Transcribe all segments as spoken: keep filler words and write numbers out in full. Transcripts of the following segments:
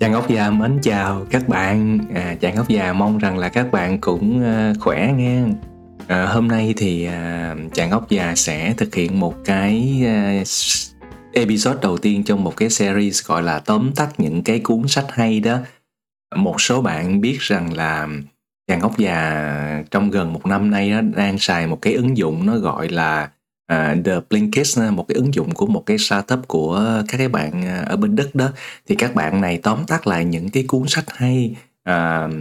Chàng Ốc Già mến chào các bạn. à, Chàng Ốc Già mong rằng là các bạn cũng khỏe nghe. à, Hôm nay thì à, Chàng Ốc Già sẽ thực hiện một cái à, episode đầu tiên trong một cái series gọi là tóm tắt những cái cuốn sách hay đó. Một số bạn biết rằng là Chàng Ốc Già trong gần một năm nay đó, đang xài một cái ứng dụng nó gọi là Uh, The Blinkist, một cái ứng dụng của một cái startup của các cái bạn ở bên Đức đó. Thì các bạn này tóm tắt lại những cái cuốn sách hay, uh,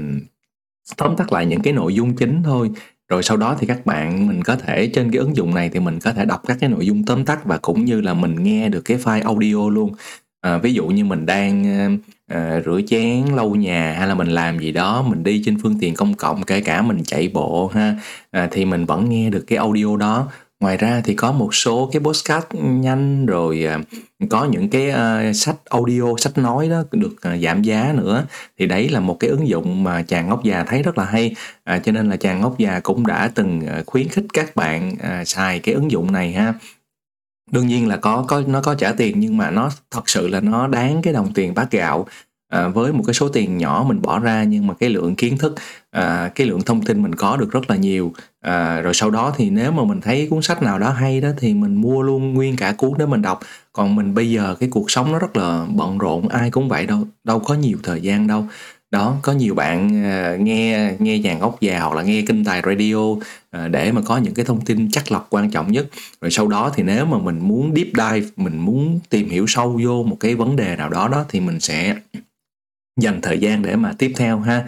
tóm tắt lại những cái nội dung chính thôi. Rồi sau đó thì các bạn, mình có thể trên cái ứng dụng này thì mình có thể đọc các cái nội dung tóm tắt và cũng như là mình nghe được cái file audio luôn. uh, Ví dụ như mình đang uh, rửa chén, lau nhà, hay là mình làm gì đó, mình đi trên phương tiện công cộng, kể cả mình chạy bộ ha, uh, thì mình vẫn nghe được cái audio đó. Ngoài ra thì có một số cái podcast nhanh, rồi có những cái uh, sách audio, sách nói đó được uh, giảm giá nữa. Thì đấy là một cái ứng dụng mà Chàng Ốc Già thấy rất là hay. À, cho nên là Chàng Ốc Già cũng đã từng khuyến khích các bạn uh, xài cái ứng dụng này ha. Đương nhiên là có, có nó có trả tiền, nhưng mà nó thật sự là nó đáng cái đồng tiền bát gạo. À, với một cái số tiền nhỏ mình bỏ ra, nhưng mà cái lượng kiến thức, à, cái lượng thông tin mình có được rất là nhiều. à, Rồi sau đó thì nếu mà mình thấy cuốn sách nào đó hay đó thì mình mua luôn nguyên cả cuốn để mình đọc. Còn mình bây giờ cái cuộc sống nó rất là bận rộn, ai cũng vậy đâu, đâu có nhiều thời gian đâu. Đó, có nhiều bạn à, nghe nghe Chàng Ốc Già hoặc là nghe Kinh Tài Radio à, để mà có những cái thông tin chắt lọc quan trọng nhất. Rồi sau đó thì nếu mà mình muốn deep dive, mình muốn tìm hiểu sâu vô một cái vấn đề nào đó đó thì mình sẽ dành thời gian để mà tiếp theo ha.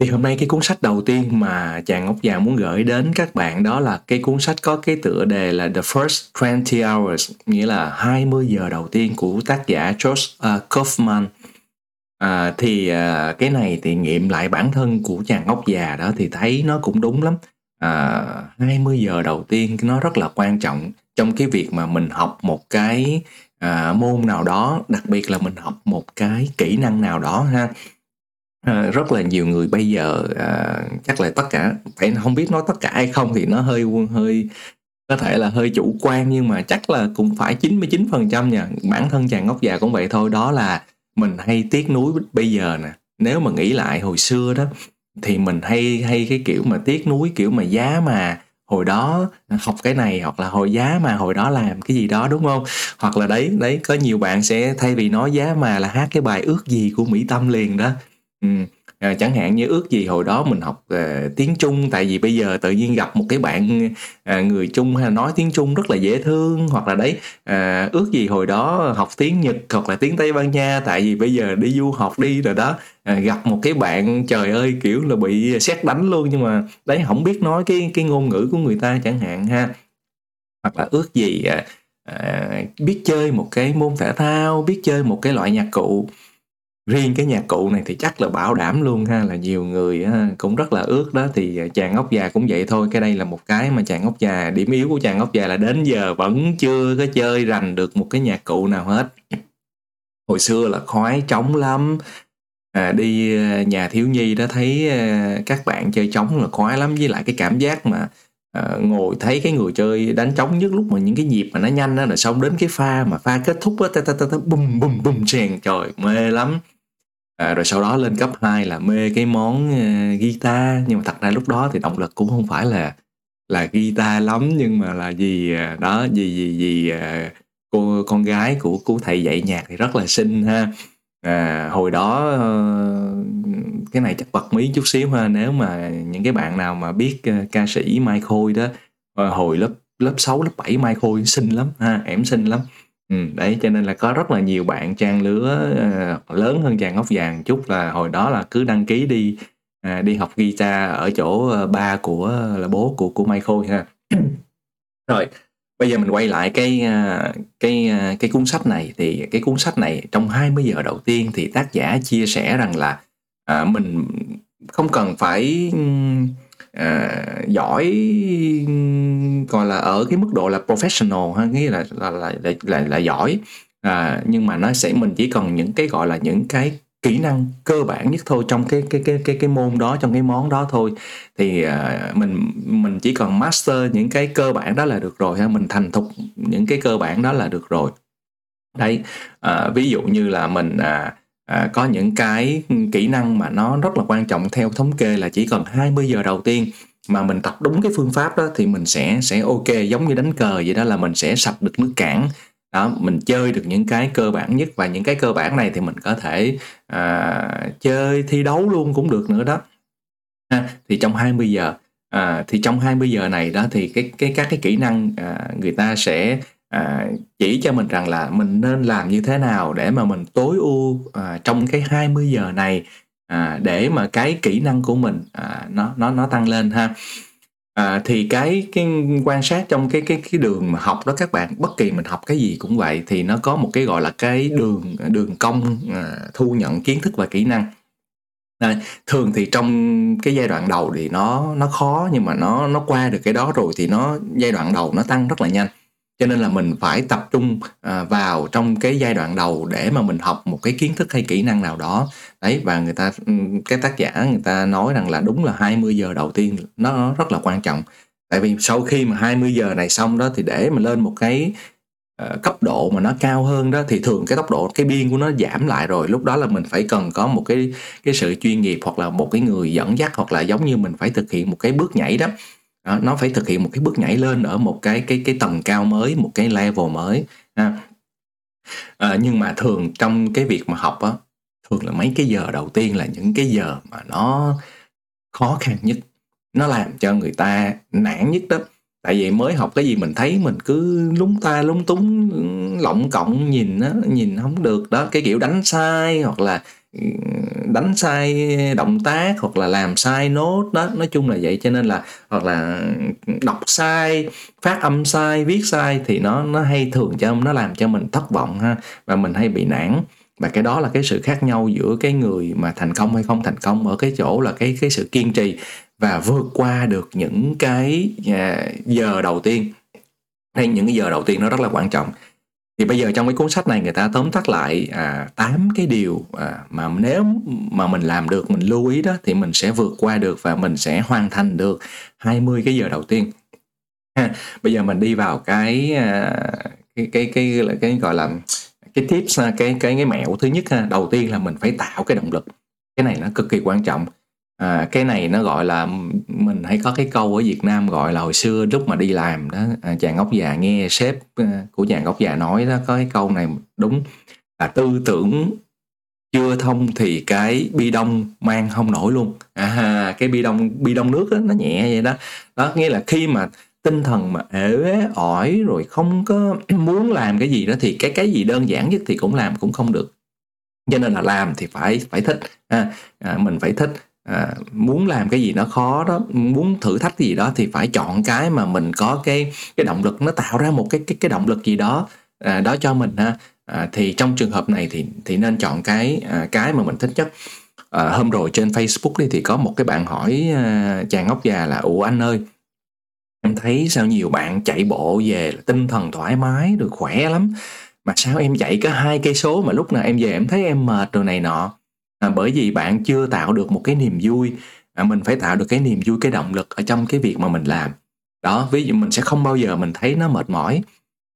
Thì hôm nay cái cuốn sách đầu tiên mà Chàng Ốc Già muốn gửi đến các bạn đó là cái cuốn sách có cái tựa đề là The First twenty hours, nghĩa là hai mươi giờ đầu tiên của tác giả Josh uh, Kaufman. À, thì uh, cái này thì nghiệm lại bản thân của Chàng Ốc Già đó thì thấy nó cũng đúng lắm. À, hai mươi giờ đầu tiên nó rất là quan trọng trong cái việc mà mình học một cái À, môn nào đó, đặc biệt là mình học một cái kỹ năng nào đó ha. À, rất là nhiều người bây giờ à, chắc là tất cả, phải không biết nói tất cả hay không thì nó hơi hơi có thể là hơi chủ quan, nhưng mà chắc là cũng phải chín mươi chín phần trăm nha. Bản thân Chàng Ốc Già cũng vậy thôi, đó là mình hay tiếc nuối bây giờ nè. Nếu mà nghĩ lại hồi xưa đó thì mình hay hay cái kiểu mà tiếc nuối, kiểu mà giá mà hồi đó học cái này, hoặc là hồi giá mà hồi đó làm cái gì đó, đúng không? Hoặc là đấy, đấy có nhiều bạn sẽ thay vì nói giá mà là hát cái bài Ước Gì của Mỹ Tâm liền đó. Ừ. À, chẳng hạn như ước gì hồi đó mình học uh, tiếng Trung, tại vì bây giờ tự nhiên gặp một cái bạn uh, người Trung hay nói tiếng Trung rất là dễ thương, hoặc là đấy uh, ước gì hồi đó học tiếng Nhật hoặc là tiếng Tây Ban Nha, tại vì bây giờ đi du học đi rồi đó, uh, gặp một cái bạn trời ơi kiểu là bị sét đánh luôn, nhưng mà đấy không biết nói cái cái ngôn ngữ của người ta chẳng hạn ha. Hoặc là ước gì uh, uh, biết chơi một cái môn thể thao, biết chơi một cái loại nhạc cụ. Riêng cái nhạc cụ này thì chắc là bảo đảm luôn ha, là nhiều người cũng rất là ước đó. Thì Chàng Ốc Già cũng vậy thôi. Cái đây là một cái mà Chàng Ốc Già, điểm yếu của Chàng Ốc Già là đến giờ vẫn chưa có chơi rành được một cái nhạc cụ nào hết. Hồi xưa là khoái trống lắm. À, đi nhà thiếu nhi đó thấy các bạn chơi trống là khoái lắm. Với lại cái cảm giác mà à, ngồi thấy cái người chơi đánh trống, nhất lúc mà những cái nhịp mà nó nhanh đó, rồi xong đến cái pha mà pha kết thúc á, ta ta ta ta bùm bùm bùm sèn, trời mê lắm. À, rồi sau đó lên cấp hai là mê cái món uh, guitar, nhưng mà thật ra lúc đó thì động lực cũng không phải là là guitar lắm, nhưng mà là gì uh, đó gì gì gì uh, cô con gái của của thầy dạy nhạc thì rất là xinh ha. À, hồi đó uh, cái này chắc bật mí chút xíu ha, nếu mà những cái bạn nào mà biết uh, ca sĩ Mai Khôi đó, uh, hồi lớp lớp sáu lớp bảy Mai Khôi xinh lắm ha, ẻm xinh lắm. Ừ, đấy cho nên là có rất là nhiều bạn trang lứa uh, lớn hơn Chàng Ốc Già một chút là hồi đó là cứ đăng ký đi uh, đi học guitar ở chỗ uh, ba của uh, là bố của của Mai Khôi ha. Rồi bây giờ mình quay lại cái uh, cái uh, cái cuốn sách này. Thì cái cuốn sách này trong hai mươi giờ đầu tiên thì tác giả chia sẻ rằng là uh, mình không cần phải À, giỏi gọi là ở cái mức độ là professional ha, nghĩa là là là là, là giỏi, à, nhưng mà nó sẽ mình chỉ cần những cái gọi là những cái kỹ năng cơ bản nhất thôi trong cái cái cái cái cái môn đó, trong cái món đó thôi. Thì à, mình mình chỉ cần master những cái cơ bản đó là được rồi ha, mình thành thục những cái cơ bản đó là được rồi. Đấy, à, ví dụ như là mình à, à, có những cái kỹ năng mà nó rất là quan trọng. Theo thống kê là chỉ cần hai mươi giờ đầu tiên mà mình tập đúng cái phương pháp đó thì mình sẽ sẽ ok, giống như đánh cờ vậy đó, là mình sẽ sập được nước cản đó, mình chơi được những cái cơ bản nhất. Và những cái cơ bản này thì mình có thể à, chơi thi đấu luôn cũng được nữa đó ha. Thì trong hai mươi giờ à, thì trong hai mươi giờ này đó thì cái, cái các cái kỹ năng à, người ta sẽ à, chỉ cho mình rằng là mình nên làm như thế nào để mà mình tối ưu à, trong cái hai mươi giờ này à, để mà cái kỹ năng của mình à, nó nó nó tăng lên ha. À, thì cái cái quan sát trong cái cái cái đường mà học đó các bạn, bất kỳ mình học cái gì cũng vậy, thì nó có một cái gọi là cái đường đường cong à, thu nhận kiến thức và kỹ năng. À, thường thì trong cái giai đoạn đầu thì nó nó khó, nhưng mà nó nó qua được cái đó rồi thì nó giai đoạn đầu nó tăng rất là nhanh. Cho nên là mình phải tập trung à, vào trong cái giai đoạn đầu để mà mình học một cái kiến thức hay kỹ năng nào đó. Đấy, và người ta, cái tác giả người ta nói rằng là đúng là hai mươi giờ đầu tiên nó rất là quan trọng. Tại vì sau khi mà hai mươi giờ này xong đó thì để mà lên một cái uh, cấp độ mà nó cao hơn đó thì thường cái tốc độ, cái biên của nó giảm lại rồi. Lúc đó là mình phải cần có một cái, cái sự chuyên nghiệp, hoặc là một cái người dẫn dắt, hoặc là giống như mình phải thực hiện một cái bước nhảy đó. Đó, nó phải thực hiện một cái bước nhảy lên ở một cái cái cái tầng cao mới, một cái level mới ha. À, nhưng mà thường trong cái việc mà học á, thường là mấy cái giờ đầu tiên là những cái giờ mà nó khó khăn nhất, nó làm cho người ta nản nhất đó. Tại vì mới học cái gì mình thấy mình cứ lúng ta lúng túng, lọng cọng, nhìn á, nhìn không được đó, cái kiểu đánh sai hoặc là đánh sai động tác, hoặc là làm sai nốt đó, nói chung là vậy. Cho nên là hoặc là đọc sai, phát âm sai, viết sai thì nó nó hay thường cho nó làm cho mình thất vọng ha, và mình hay bị nản. Và cái đó là cái sự khác nhau giữa cái người mà thành công hay không thành công ở cái chỗ là cái cái sự kiên trì và vượt qua được những cái giờ đầu tiên. Hay những cái giờ đầu tiên nó rất là quan trọng. Thì bây giờ trong cái cuốn sách này người ta tóm tắt lại à, tám cái điều à, mà nếu mà mình làm được, mình lưu ý đó thì mình sẽ vượt qua được và mình sẽ hoàn thành được hai mươi cái giờ đầu tiên. Ha, bây giờ mình đi vào cái à, cái, cái, cái, cái, cái gọi là cái tips, cái, cái, cái mẹo thứ nhất ha. Đầu tiên là mình phải tạo cái động lực. Cái này nó cực kỳ quan trọng. À, cái này nó gọi là, mình hay có cái câu ở Việt Nam gọi là hồi xưa lúc mà đi làm đó, à, chàng óc già nghe sếp của chàng óc già nói đó, có cái câu này đúng là tư tưởng chưa thông thì cái bi đông mang không nổi luôn. À, cái bi đông bi đông nước đó, nó nhẹ vậy đó. Đó nghĩa là khi mà tinh thần mà ế ỏi rồi không có muốn làm cái gì đó thì cái cái gì đơn giản nhất thì cũng làm cũng không được. Cho nên là làm thì phải phải thích, à, à, mình phải thích. À, muốn làm cái gì nó khó đó, muốn thử thách cái gì đó thì phải chọn cái mà mình có cái cái động lực, nó tạo ra một cái cái cái động lực gì đó à, đó cho mình ha. À, thì trong trường hợp này thì thì nên chọn cái à, cái mà mình thích nhất. À, hôm rồi trên Facebook đi thì có một cái bạn hỏi à, chàng óc già là ủa anh ơi, em thấy sao nhiều bạn chạy bộ về là tinh thần thoải mái rồi khỏe lắm, mà sao em chạy có hai cây số mà lúc nào em về em thấy em mệt rồi này nọ. À, bởi vì bạn chưa tạo được một cái niềm vui. À, mình phải tạo được cái niềm vui, cái động lực ở trong cái việc mà mình làm đó. Ví dụ mình sẽ không bao giờ mình thấy nó mệt mỏi.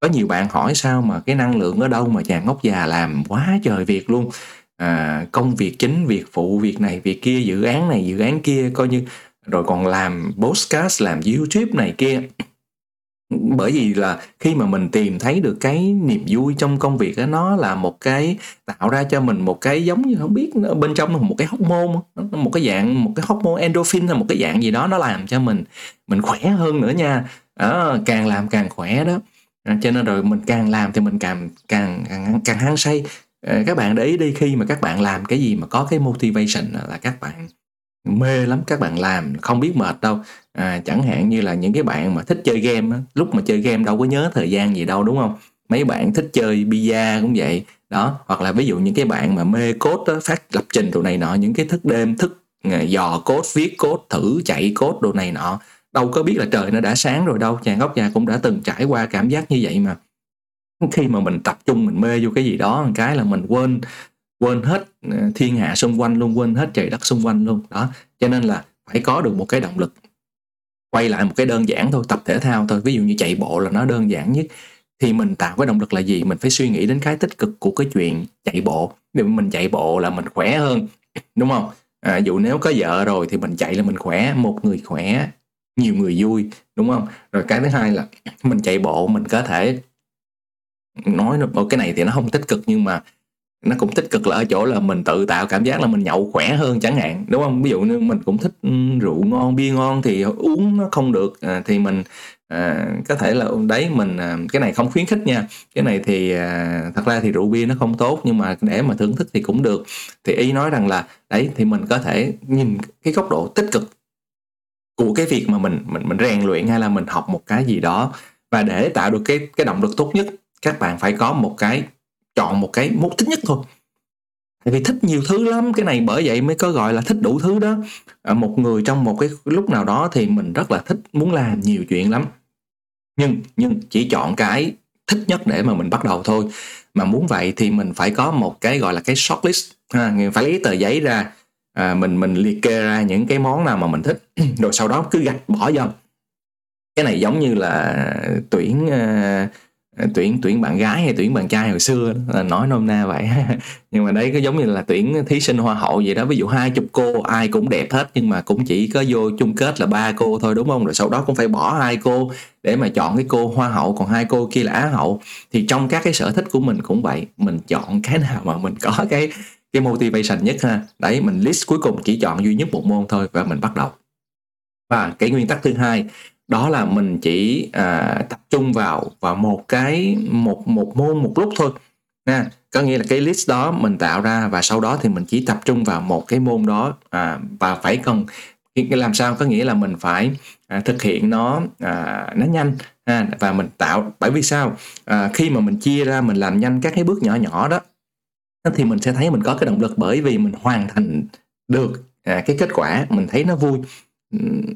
Có nhiều bạn hỏi sao mà cái năng lượng ở đâu mà chàng óc già làm quá trời việc luôn, à, công việc chính, việc phụ, việc này việc kia, dự án này dự án kia, coi như rồi còn làm podcast, làm YouTube này kia. Bởi vì là khi mà mình tìm thấy được cái niềm vui trong công việc đó, nó là một cái tạo ra cho mình một cái giống như không biết bên trong là một cái hormone, một cái dạng một cái hormone endorphin, là một cái dạng gì đó, nó làm cho mình mình khỏe hơn nữa nha. Đó, càng làm càng khỏe đó. Cho nên rồi mình càng làm thì mình càng càng càng, càng hăng say. Các bạn để ý đi, khi mà các bạn làm cái gì mà có cái motivation là các bạn mê lắm, các bạn làm không biết mệt đâu. À, chẳng hạn như là những cái bạn mà thích chơi game á, lúc mà chơi game đâu có nhớ thời gian gì đâu, đúng không? Mấy bạn thích chơi bida cũng vậy đó, hoặc là ví dụ những cái bạn mà mê code đó, phát lập trình đồ này nọ, những cái thức đêm thức dò code, viết code, thử chạy code đồ này nọ, đâu có biết là trời nó đã sáng rồi đâu. Chàng óc già cũng đã từng trải qua cảm giác như vậy mà. Khi mà mình tập trung mình mê vô cái gì đó một cái là mình quên quên hết thiên hạ xung quanh luôn, quên hết trời đất xung quanh luôn đó. Cho nên là phải có được một cái động lực. Quay lại một cái đơn giản thôi, tập thể thao thôi, ví dụ như chạy bộ là nó đơn giản nhất. Thì mình tạo cái động lực là gì? Mình phải suy nghĩ đến cái tích cực của cái chuyện chạy bộ. Nếu mình chạy bộ là mình khỏe hơn, đúng không? À, dụ nếu có vợ rồi thì mình chạy là mình khỏe, một người khỏe, nhiều người vui, đúng không? Rồi cái thứ hai là mình chạy bộ mình có thể nói cái này thì nó không tích cực, nhưng mà nó cũng tích cực là ở chỗ là mình tự tạo cảm giác là mình nhậu khỏe hơn chẳng hạn, đúng không? Ví dụ như mình cũng thích rượu ngon, bia ngon thì uống nó không được, à, thì mình à, có thể là đấy mình à, cái này không khuyến khích nha, cái này thì à, thật ra thì rượu bia nó không tốt, nhưng mà để mà thưởng thức thì cũng được. Thì ý nói rằng là đấy, thì mình có thể nhìn cái góc độ tích cực của cái việc mà mình mình mình rèn luyện hay là mình học một cái gì đó. Và để tạo được cái cái động lực tốt nhất, các bạn phải có một cái, chọn một cái mục thích nhất thôi. Tại vì thích nhiều thứ lắm, cái này bởi vậy mới có gọi là thích đủ thứ đó. À, một người trong một cái lúc nào đó thì mình rất là thích, muốn làm nhiều chuyện lắm. Nhưng nhưng chỉ chọn cái thích nhất để mà mình bắt đầu thôi. Mà muốn vậy thì mình phải có một cái gọi là cái shortlist. À, phải lấy tờ giấy ra, à, mình mình liệt kê ra những cái món nào mà mình thích. Rồi sau đó cứ gạch bỏ vô. Cái này giống như là tuyển... À, tuyển tuyển bạn gái hay tuyển bạn trai hồi xưa là nói nôm na vậy. Nhưng mà đấy, có giống như là tuyển thí sinh hoa hậu vậy đó, ví dụ hai chục cô ai cũng đẹp hết nhưng mà cũng chỉ có vô chung kết là ba cô thôi, đúng không? Rồi sau đó cũng phải bỏ hai cô để mà chọn cái cô hoa hậu, còn hai cô kia là á hậu. Thì trong các cái sở thích của mình cũng vậy, mình chọn cái nào mà mình có cái cái motivation nhất ha. Đấy, mình list cuối cùng chỉ chọn duy nhất một môn thôi và mình bắt đầu. Và cái nguyên tắc thứ hai đó là mình chỉ à, tập trung vào vào một cái một một môn một lúc thôi nha. Có nghĩa là cái list đó mình tạo ra và sau đó thì mình chỉ tập trung vào một cái môn đó, à, và phải cần làm sao, có nghĩa là mình phải à, thực hiện nó à, nó nhanh ha. Và mình tạo, bởi vì sao, à, khi mà mình chia ra mình làm nhanh các cái bước nhỏ nhỏ đó thì mình sẽ thấy mình có cái động lực, bởi vì mình hoàn thành được à, cái kết quả mình thấy nó vui.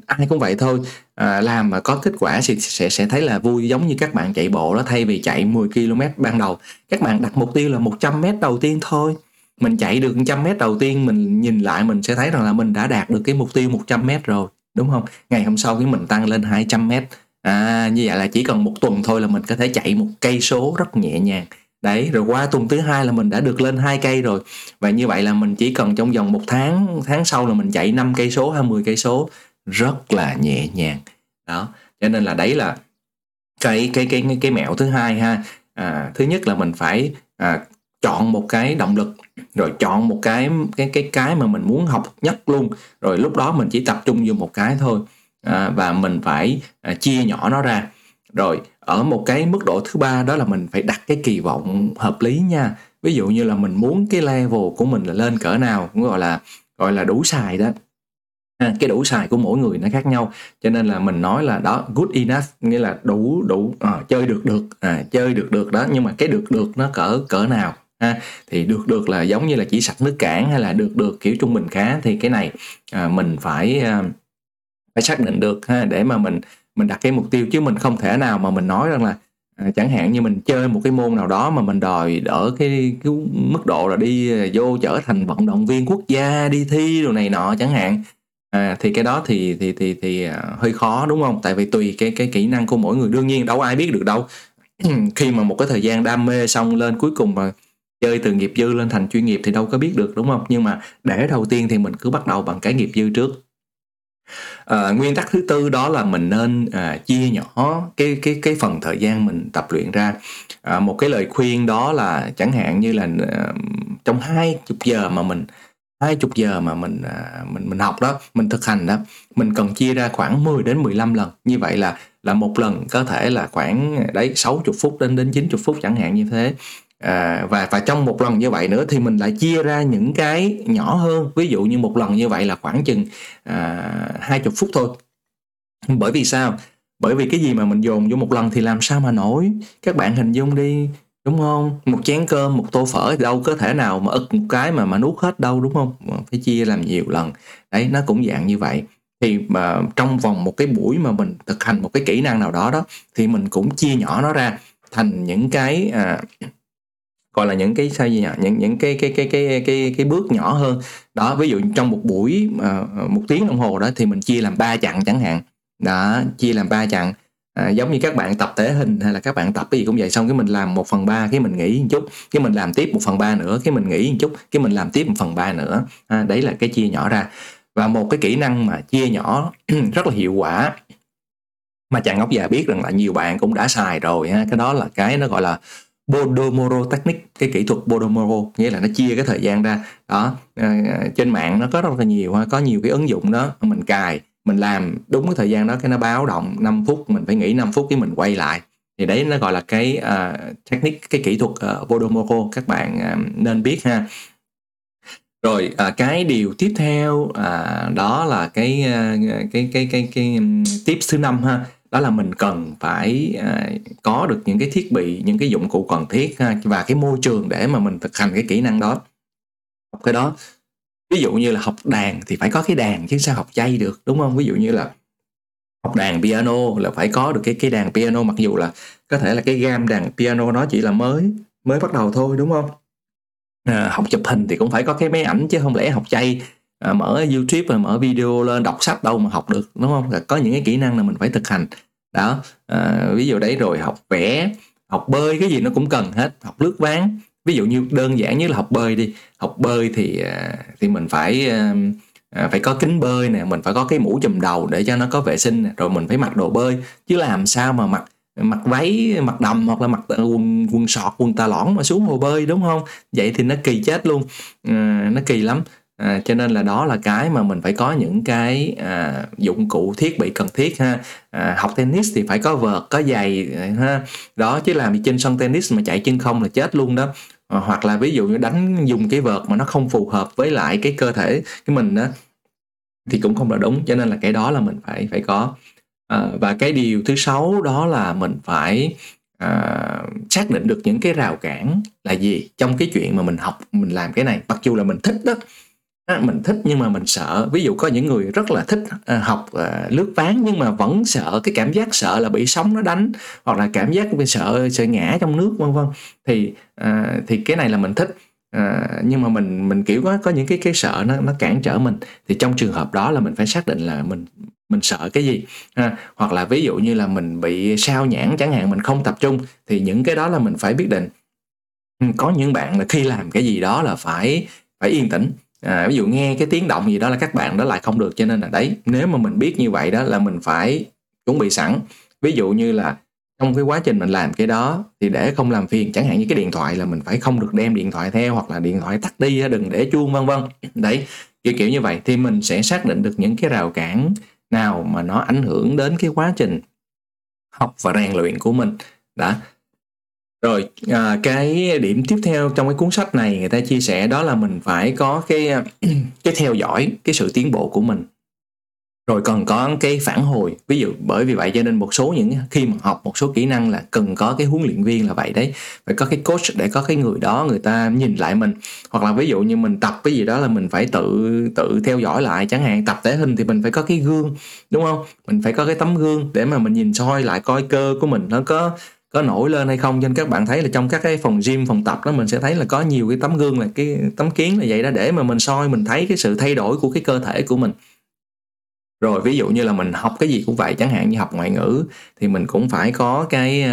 Ai cũng vậy thôi, à, làm mà có kết quả thì sẽ, sẽ thấy là vui. Giống như các bạn chạy bộ đó, thay vì chạy mười ki lô mét ban đầu, các bạn đặt mục tiêu là một trăm mét đầu tiên thôi. Mình chạy được một trăm mét đầu tiên, mình nhìn lại mình sẽ thấy rằng là mình đã đạt được cái mục tiêu một trăm mét rồi, đúng không? Ngày hôm sau cái mình tăng lên hai trăm mét, à, như vậy là chỉ cần một tuần thôi là mình có thể chạy một cây số rất nhẹ nhàng. Đấy, rồi qua tuần thứ hai là mình đã được lên hai cây rồi. Và như vậy là mình chỉ cần trong vòng một tháng, tháng sau là mình chạy năm cây số hay mười cây số, rất là nhẹ nhàng. Đó, cho nên là đấy là cái cái cái cái mẹo thứ hai ha. À, thứ nhất là mình phải à, chọn một cái động lực, rồi chọn một cái cái cái cái mà mình muốn học nhất luôn, rồi lúc đó mình chỉ tập trung vô một cái thôi. À, và mình phải à, chia nhỏ nó ra. Rồi ở một cái mức độ thứ ba đó là mình phải đặt cái kỳ vọng hợp lý nha. Ví dụ như là mình muốn cái level của mình là lên cỡ nào, cũng gọi là gọi là đủ xài đó. À, cái đủ xài của mỗi người nó khác nhau, cho nên là mình nói là đó, good enough nghĩa là đủ đủ à, chơi được được à, chơi được được đó. Nhưng mà cái được được nó cỡ cỡ nào ha? Thì được được là giống như là chỉ sạch nước cạn, hay là được được kiểu trung bình khá. Thì cái này à, mình phải à, phải xác định được ha, để mà mình mình đặt cái mục tiêu. Chứ mình không thể nào mà mình nói rằng là à, chẳng hạn như mình chơi một cái môn nào đó mà mình đòi ở cái, cái mức độ là đi vô trở thành vận động viên quốc gia, đi thi đồ này nọ chẳng hạn. À, thì cái đó thì thì thì thì hơi khó, đúng không? Tại vì tùy cái cái kỹ năng của mỗi người, đương nhiên đâu ai biết được đâu. Khi mà một cái thời gian đam mê xong lên, cuối cùng mà chơi từ nghiệp dư lên thành chuyên nghiệp thì đâu có biết được, đúng không? Nhưng mà để đầu tiên thì mình cứ bắt đầu bằng cái nghiệp dư trước. À, nguyên tắc thứ tư đó là mình nên à, chia nhỏ cái cái cái phần thời gian mình tập luyện ra. À, một cái lời khuyên đó là chẳng hạn như là à, trong hai chục giờ mà mình hai chục giờ mà mình mình mình học đó, mình thực hành đó, mình cần chia ra khoảng mười đến mười lăm lần. Như vậy là là một lần có thể là khoảng đấy sáu mươi phút đến đến chín mươi phút chẳng hạn như thế. À, và và trong một lần như vậy nữa thì mình lại chia ra những cái nhỏ hơn. Ví dụ như một lần như vậy là khoảng chừng à, hai mươi phút thôi. Bởi vì sao? Bởi vì cái gì mà mình dồn vô một lần thì làm sao mà nổi? Các bạn hình dung đi, đúng không? Một chén cơm, một tô phở thì đâu có thể nào mà ức một cái mà mà nuốt hết đâu, đúng không? Phải chia làm nhiều lần. Đấy, nó cũng dạng như vậy. Thì mà trong vòng một cái buổi mà mình thực hành một cái kỹ năng nào đó đó, thì mình cũng chia nhỏ nó ra thành những cái à, gọi là những cái sao gì nhỉ? Những những cái cái cái cái cái cái bước nhỏ hơn. Đó, ví dụ trong một buổi à, một tiếng đồng hồ đó thì mình chia làm ba chặng chẳng hạn. Đó, chia làm ba chặng. À, giống như các bạn tập thể hình hay là các bạn tập cái gì cũng vậy, xong cái mình làm một phần ba cái mình nghỉ một chút, cái mình làm tiếp một phần ba nữa, cái mình nghỉ một chút, cái mình làm tiếp một phần ba nữa. À, đấy là cái chia nhỏ ra. Và một cái kỹ năng mà chia nhỏ rất là hiệu quả mà chàng ngốc già biết rằng là nhiều bạn cũng đã xài rồi ha, cái đó là cái nó gọi là Pomodoro Technique, cái kỹ thuật Pomodoro, nghĩa là nó chia cái thời gian ra đó. À, trên mạng nó có rất là nhiều ha, có nhiều cái ứng dụng đó, mình cài mình làm đúng cái thời gian đó, cái nó báo động năm phút, mình phải nghỉ năm phút cái mình quay lại. Thì đấy nó gọi là cái uh, technique, cái kỹ thuật uh, Pomodoro, các bạn uh, nên biết ha. Rồi uh, cái điều tiếp theo uh, đó là cái, uh, cái, cái, cái, cái tips thứ năm ha, đó là mình cần phải uh, có được những cái thiết bị, những cái dụng cụ cần thiết ha, và cái môi trường để mà mình thực hành cái kỹ năng đó, học cái đó. Ví dụ như là học đàn thì phải có cái đàn chứ sao học chay được, đúng không? Ví dụ như là học đàn piano là phải có được cái, cái đàn piano, mặc dù là có thể là cái gam đàn piano nó chỉ là mới mới bắt đầu thôi, đúng không? À, học chụp hình thì cũng phải có cái máy ảnh chứ không lẽ học chay à, mở YouTube rồi mở video lên đọc sách đâu mà học được, đúng không? Là có những cái kỹ năng là mình phải thực hành đó. À, ví dụ đấy, rồi học vẽ, học bơi, cái gì nó cũng cần hết, học lướt ván. Ví dụ như đơn giản như là học bơi đi, học bơi thì thì mình phải phải có kính bơi nè, mình phải có cái mũ chùm đầu để cho nó có vệ sinh nè, rồi mình phải mặc đồ bơi, chứ làm sao mà mặc mặc váy, mặc đầm hoặc là mặc quần quần sọt, quần tà lõn mà xuống hồ bơi, đúng không? Vậy thì nó kỳ chết luôn, à, nó kỳ lắm. À, cho nên là đó là cái mà mình phải có những cái à, dụng cụ thiết bị cần thiết ha. À, học tennis thì phải có vợt, có giày ha, đó, chứ làm gì trên sân tennis mà chạy chân không là chết luôn đó. À, hoặc là ví dụ như đánh dùng cái vợt mà nó không phù hợp với lại cái cơ thể cái mình đó, thì cũng không là đúng. Cho nên là cái đó là mình phải phải có. À, và cái điều thứ sáu đó là mình phải à, xác định được những cái rào cản là gì trong cái chuyện mà mình học, mình làm cái này, mặc dù là mình thích đó, mình thích nhưng mà mình sợ. Ví dụ có những người rất là thích học uh, lướt ván nhưng mà vẫn sợ cái cảm giác sợ là bị sóng nó đánh, hoặc là cảm giác sợ sợ ngã trong nước, vân vân. Thì uh, thì cái này là mình thích, uh, nhưng mà mình mình kiểu có có những cái cái sợ nó nó cản trở mình. Thì trong trường hợp đó là mình phải xác định là mình mình sợ cái gì ha. Hoặc là ví dụ như là mình bị sao nhãng chẳng hạn, mình không tập trung, thì những cái đó là mình phải biết định. Có những bạn là khi làm cái gì đó là phải phải yên tĩnh. À, ví dụ nghe cái tiếng động gì đó là các bạn đó lại không được. Cho nên là đấy, nếu mà mình biết như vậy đó là mình phải chuẩn bị sẵn. Ví dụ như là trong cái quá trình mình làm cái đó thì để không làm phiền, chẳng hạn như cái điện thoại là mình phải không được đem điện thoại theo, hoặc là điện thoại tắt đi, đừng để chuông, vân vân. Đấy, kiểu kiểu như vậy. Thì mình sẽ xác định được những cái rào cản nào mà nó ảnh hưởng đến cái quá trình học và rèn luyện của mình đó. Rồi à, cái điểm tiếp theo trong cái cuốn sách này người ta chia sẻ đó là mình phải có cái cái theo dõi cái sự tiến bộ của mình, rồi cần có cái phản hồi. Ví dụ bởi vì vậy cho nên một số những khi mà học một số kỹ năng là cần có cái huấn luyện viên là vậy đấy, phải có cái coach để có cái người đó người ta nhìn lại mình. Hoặc là ví dụ như mình tập cái gì đó là mình phải tự tự theo dõi lại, chẳng hạn tập thể hình thì mình phải có cái gương, đúng không? Mình phải có cái tấm gương để mà mình nhìn soi lại coi cơ của mình nó có có nổi lên hay không. Cho nên các bạn thấy là trong các cái phòng gym, phòng tập đó, mình sẽ thấy là có nhiều cái tấm gương, là cái tấm kiến là vậy đó, để mà mình soi, mình thấy cái sự thay đổi của cái cơ thể của mình. Rồi ví dụ như là mình học cái gì cũng vậy, chẳng hạn như học ngoại ngữ thì mình cũng phải có cái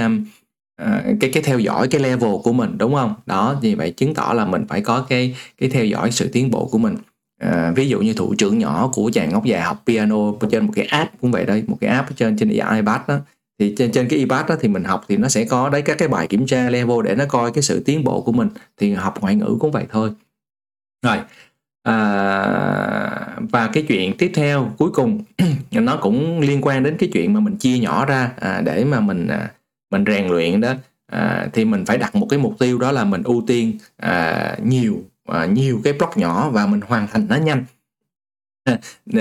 cái cái theo dõi cái level của mình, đúng không? Đó, như vậy chứng tỏ là mình phải có cái cái theo dõi sự tiến bộ của mình. À, ví dụ như thủ trưởng nhỏ của chàng ngốc già học piano trên một cái app cũng vậy đây, một cái app trên trên iPad đó. Thì trên, trên cái iPad đó thì mình học thì nó sẽ có đấy các cái bài kiểm tra level để nó coi cái sự tiến bộ của mình. Thì học ngoại ngữ cũng vậy thôi. Rồi à, và cái chuyện tiếp theo cuối cùng nó cũng liên quan đến cái chuyện mà mình chia nhỏ ra à, để mà mình à, mình rèn luyện đó. À, thì mình phải đặt một cái mục tiêu đó là mình ưu tiên à, nhiều à, nhiều cái block nhỏ và mình hoàn thành nó nhanh,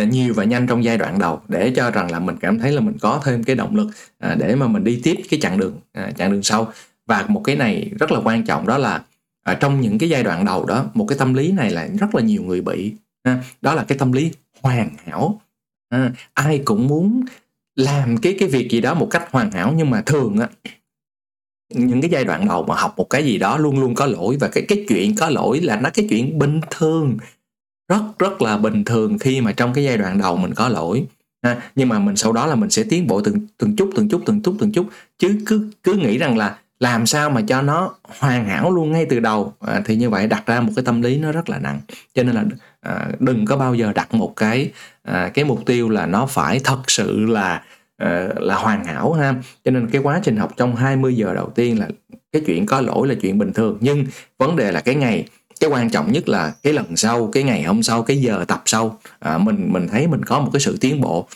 nhiều và nhanh trong giai đoạn đầu, để cho rằng là mình cảm thấy là mình có thêm cái động lực à, để mà mình đi tiếp cái chặng đường à, chặng đường sau. Và một cái này rất là quan trọng đó là à, trong những cái giai đoạn đầu đó, một cái tâm lý này là rất là nhiều người bị à, đó là cái tâm lý hoàn hảo. À, ai cũng muốn làm cái cái việc gì đó một cách hoàn hảo, nhưng mà thường á, những cái giai đoạn đầu mà học một cái gì đó luôn luôn có lỗi, và cái cái chuyện có lỗi là nó cái chuyện bình thường, rất rất là bình thường khi mà trong cái giai đoạn đầu mình có lỗi. ha. Nhưng mà mình sau đó là mình sẽ tiến bộ từng từng chút từng chút từng chút từng chút, chứ cứ cứ nghĩ rằng là làm sao mà cho nó hoàn hảo luôn ngay từ đầu, à, thì như vậy đặt ra một cái tâm lý nó rất là nặng. Cho nên là à, đừng có bao giờ đặt một cái à, cái mục tiêu là nó phải thật sự là à, là hoàn hảo ha. Cho nên cái quá trình học trong hai mươi giờ đầu tiên là cái chuyện có lỗi là chuyện bình thường, nhưng vấn đề là cái ngày, cái quan trọng nhất là cái lần sau, cái ngày hôm sau, cái giờ tập sau, à, mình mình thấy mình có một cái sự tiến bộ,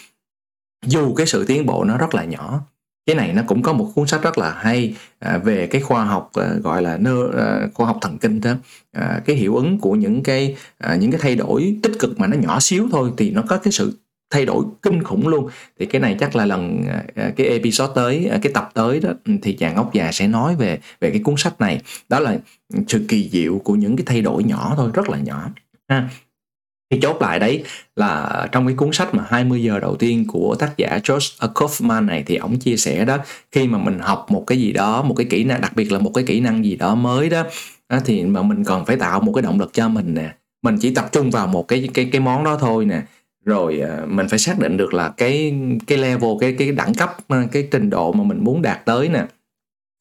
dù cái sự tiến bộ nó rất là nhỏ. Cái này nó cũng có một cuốn sách rất là hay à, về cái khoa học à, gọi là nơ, à, khoa học thần kinh đó, à, cái hiệu ứng của những cái à, những cái thay đổi tích cực mà nó nhỏ xíu thôi thì nó có cái sự thay đổi kinh khủng luôn. Thì cái này chắc là lần à, cái episode tới, à, cái tập tới đó thì chàng ốc già sẽ nói về về cái cuốn sách này. Đó là sự kỳ diệu của những cái thay đổi nhỏ thôi, rất là nhỏ ha. Thì chốt lại đấy là trong cái cuốn sách mà hai mươi giờ đầu tiên của tác giả Josh Kaufman này, thì ổng chia sẻ đó, khi mà mình học một cái gì đó, một cái kỹ năng, đặc biệt là một cái kỹ năng gì đó mới đó, thì mà mình còn phải tạo một cái động lực cho mình nè. Mình chỉ tập trung vào một cái cái cái món đó thôi nè. Rồi mình phải xác định được là cái cái level, cái cái đẳng cấp, cái trình độ mà mình muốn đạt tới nè.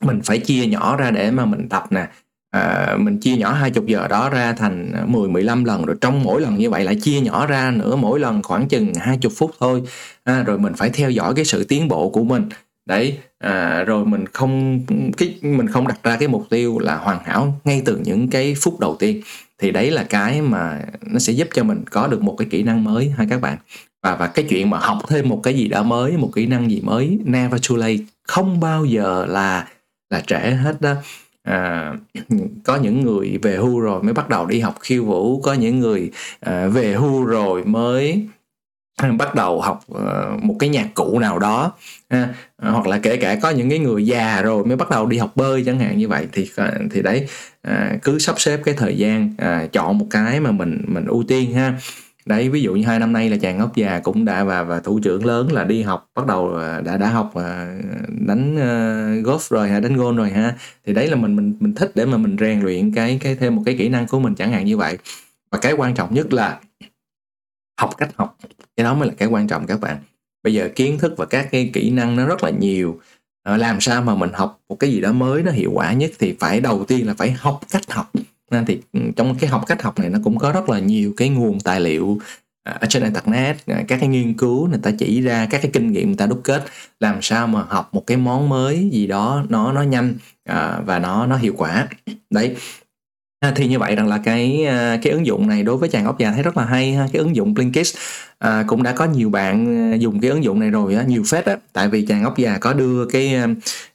Mình phải chia nhỏ ra để mà mình tập nè. À, mình chia nhỏ hai mươi giờ đó ra thành mười, mười lăm lần, rồi trong mỗi lần như vậy lại chia nhỏ ra nữa, mỗi lần khoảng chừng hai mươi phút thôi à, rồi mình phải theo dõi cái sự tiến bộ của mình đấy à, rồi mình không cái, mình không đặt ra cái mục tiêu là hoàn hảo ngay từ những cái phút đầu tiên. Thì đấy là cái mà nó sẽ giúp cho mình có được một cái kỹ năng mới ha các bạn. Và, và cái chuyện mà học thêm một cái gì đó mới, một kỹ năng gì mới, never too late, không bao giờ là là trễ hết đó. À, có những người về hưu rồi mới bắt đầu đi học khiêu vũ, có những người à, về hưu rồi mới bắt đầu học à, một cái nhạc cụ nào đó à, hoặc là kể cả có những cái người già rồi mới bắt đầu đi học bơi chẳng hạn như vậy. Thì thì đấy à, cứ sắp xếp cái thời gian, à, chọn một cái mà mình mình ưu tiên ha. Đấy, ví dụ như hai năm nay là chàng ốc già cũng đã và và thủ trưởng lớn là đi học, bắt đầu đã đã học đánh uh, golf rồi ha, đánh golf rồi ha. Thì đấy là mình mình mình thích để mà mình rèn luyện cái cái thêm một cái kỹ năng của mình chẳng hạn như vậy. Và cái quan trọng nhất là học cách học, cái đó mới là cái quan trọng các bạn. Bây giờ kiến thức và các cái kỹ năng nó rất là nhiều. À, làm sao mà mình học một cái gì đó mới nó hiệu quả nhất thì phải đầu tiên là phải học cách học. Nên thì trong cái học cách học này nó cũng có rất là nhiều cái nguồn tài liệu ở trên internet, các cái nghiên cứu người ta chỉ ra, các cái kinh nghiệm người ta đúc kết làm sao mà học một cái món mới gì đó nó nó nhanh và nó nó hiệu quả đấy. Thì như vậy rằng là cái cái ứng dụng này đối với chàng ốc già thấy rất là hay ha. Cái ứng dụng Blinkist à, cũng đã có nhiều bạn dùng cái ứng dụng này rồi á, nhiều phết á. Tại vì chàng ốc già có đưa cái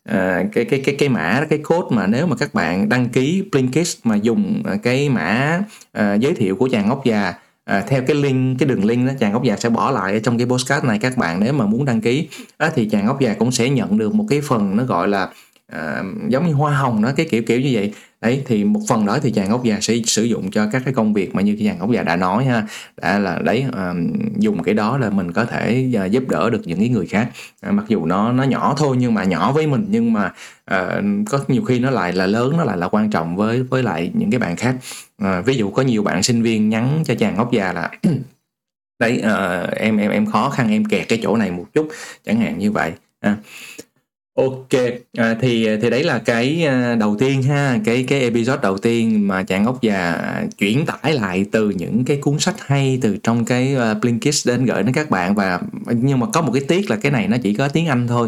à, cái cái cái cái mã, cái code mà nếu mà các bạn đăng ký Blinkist mà dùng cái mã à, giới thiệu của chàng ốc già à, theo cái link, cái đường link đó chàng ốc già sẽ bỏ lại trong cái podcast này các bạn nếu mà muốn đăng ký à, thì chàng ốc già cũng sẽ nhận được một cái phần nó gọi là à, giống như hoa hồng đó, cái kiểu kiểu như vậy. Đấy, thì một phần đó thì chàng ốc già sẽ sử dụng cho các cái công việc mà như chàng ốc già đã nói ha, đã là đấy à, dùng cái đó là mình có thể à, giúp đỡ được những cái người khác. À, mặc dù nó nó nhỏ thôi, nhưng mà nhỏ với mình, nhưng mà à, có nhiều khi nó lại là lớn, nó lại là quan trọng với với lại những cái bạn khác. À, ví dụ có nhiều bạn sinh viên nhắn cho chàng ốc già là đấy à, em em em khó khăn, em kẹt cái chỗ này một chút chẳng hạn như vậy. À. Ok, à, thì thì đấy là cái đầu tiên ha, cái cái episode đầu tiên mà chàng ốc già chuyển tải lại từ những cái cuốn sách hay từ trong cái Blinkist đến gửi đến các bạn. Và nhưng mà có một cái tiếc là cái này nó chỉ có tiếng Anh thôi.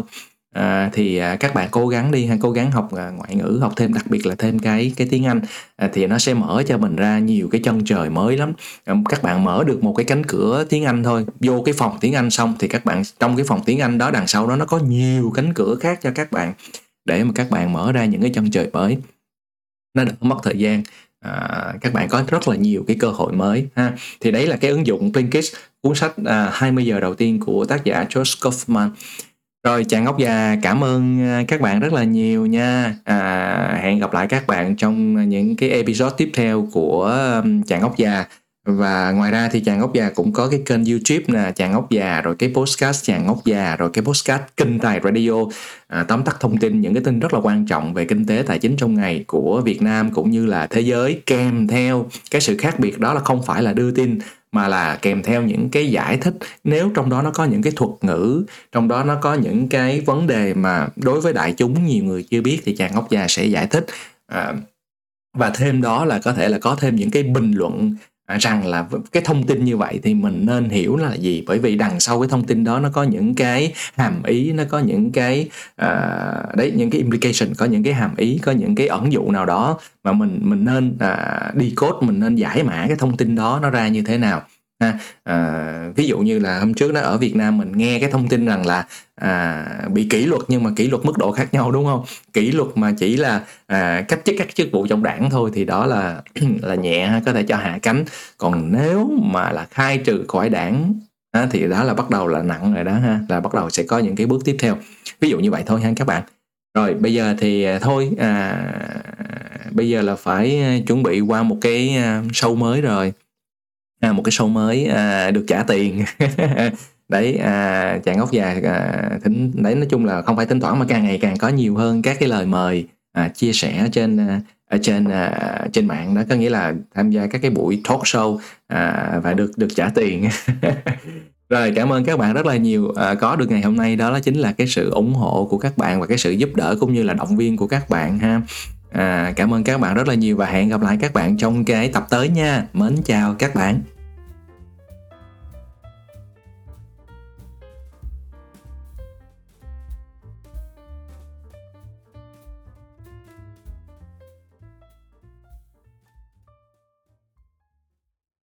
À, thì các bạn cố gắng đi ha, cố gắng học ngoại ngữ, học thêm, đặc biệt là thêm cái cái tiếng Anh à, thì nó sẽ mở cho mình ra nhiều cái chân trời mới lắm. À, các bạn mở được một cái cánh cửa tiếng Anh thôi, vô cái phòng tiếng Anh xong thì các bạn trong cái phòng tiếng Anh đó, đằng sau đó nó có nhiều cánh cửa khác cho các bạn để mà các bạn mở ra những cái chân trời mới, nó đỡ mất thời gian. À, các bạn có rất là nhiều cái cơ hội mới ha. Thì đấy là cái ứng dụng Blinkist, cuốn sách à, hai mươi giờ đầu tiên của tác giả Josh Kaufman. Rồi, chàng ốc già cảm ơn các bạn rất là nhiều nha. À, hẹn gặp lại các bạn trong những cái episode tiếp theo của chàng ốc già. Và ngoài ra thì Chàng Ngốc Già cũng có cái kênh YouTube nè, Chàng Ngốc Già, rồi cái podcast Chàng Ngốc Già, rồi cái podcast Kinh Tài Radio, à, tóm tắt thông tin, những cái tin rất là quan trọng về kinh tế tài chính trong ngày của Việt Nam cũng như là thế giới, kèm theo cái sự khác biệt đó là không phải là đưa tin mà là kèm theo những cái giải thích, nếu trong đó nó có những cái thuật ngữ, trong đó nó có những cái vấn đề mà đối với đại chúng nhiều người chưa biết thì Chàng Ngốc Già sẽ giải thích, à, và thêm đó là có thể là có thêm những cái bình luận rằng là cái thông tin như vậy thì mình nên hiểu là gì, bởi vì đằng sau cái thông tin đó nó có những cái hàm ý, nó có những cái uh, đấy những cái implication, có những cái hàm ý, có những cái ẩn dụ nào đó mà mình mình nên uh, decode, mình nên giải mã cái thông tin đó nó ra như thế nào. Ha, à, ví dụ như là hôm trước đó ở Việt Nam mình nghe cái thông tin rằng là à, bị kỷ luật, nhưng mà kỷ luật mức độ khác nhau đúng không? Kỷ luật mà chỉ là à, cách chức các chức vụ trong đảng thôi thì đó là là nhẹ, có thể cho hạ cánh. Còn nếu mà là khai trừ khỏi đảng à, thì đó là bắt đầu là nặng rồi đó ha, là bắt đầu sẽ có những cái bước tiếp theo. Ví dụ như vậy thôi ha các bạn. Rồi bây giờ thì thôi à, bây giờ là phải chuẩn bị qua một cái show mới rồi. À, một cái show mới à, được trả tiền đấy, à, Chàng Ngốc Già à, thỉnh, đấy nói chung là không phải tính toán mà càng ngày càng có nhiều hơn các cái lời mời à, chia sẻ trên ở trên à, trên mạng đó, có nghĩa là tham gia các cái buổi talk show à, và được được trả tiền. Rồi, cảm ơn các bạn rất là nhiều à, có được ngày hôm nay đó, đó chính là cái sự ủng hộ của các bạn và cái sự giúp đỡ cũng như là động viên của các bạn ha. À, cảm ơn các bạn rất là nhiều và hẹn gặp lại các bạn trong cái tập tới nha. Mến chào các bạn.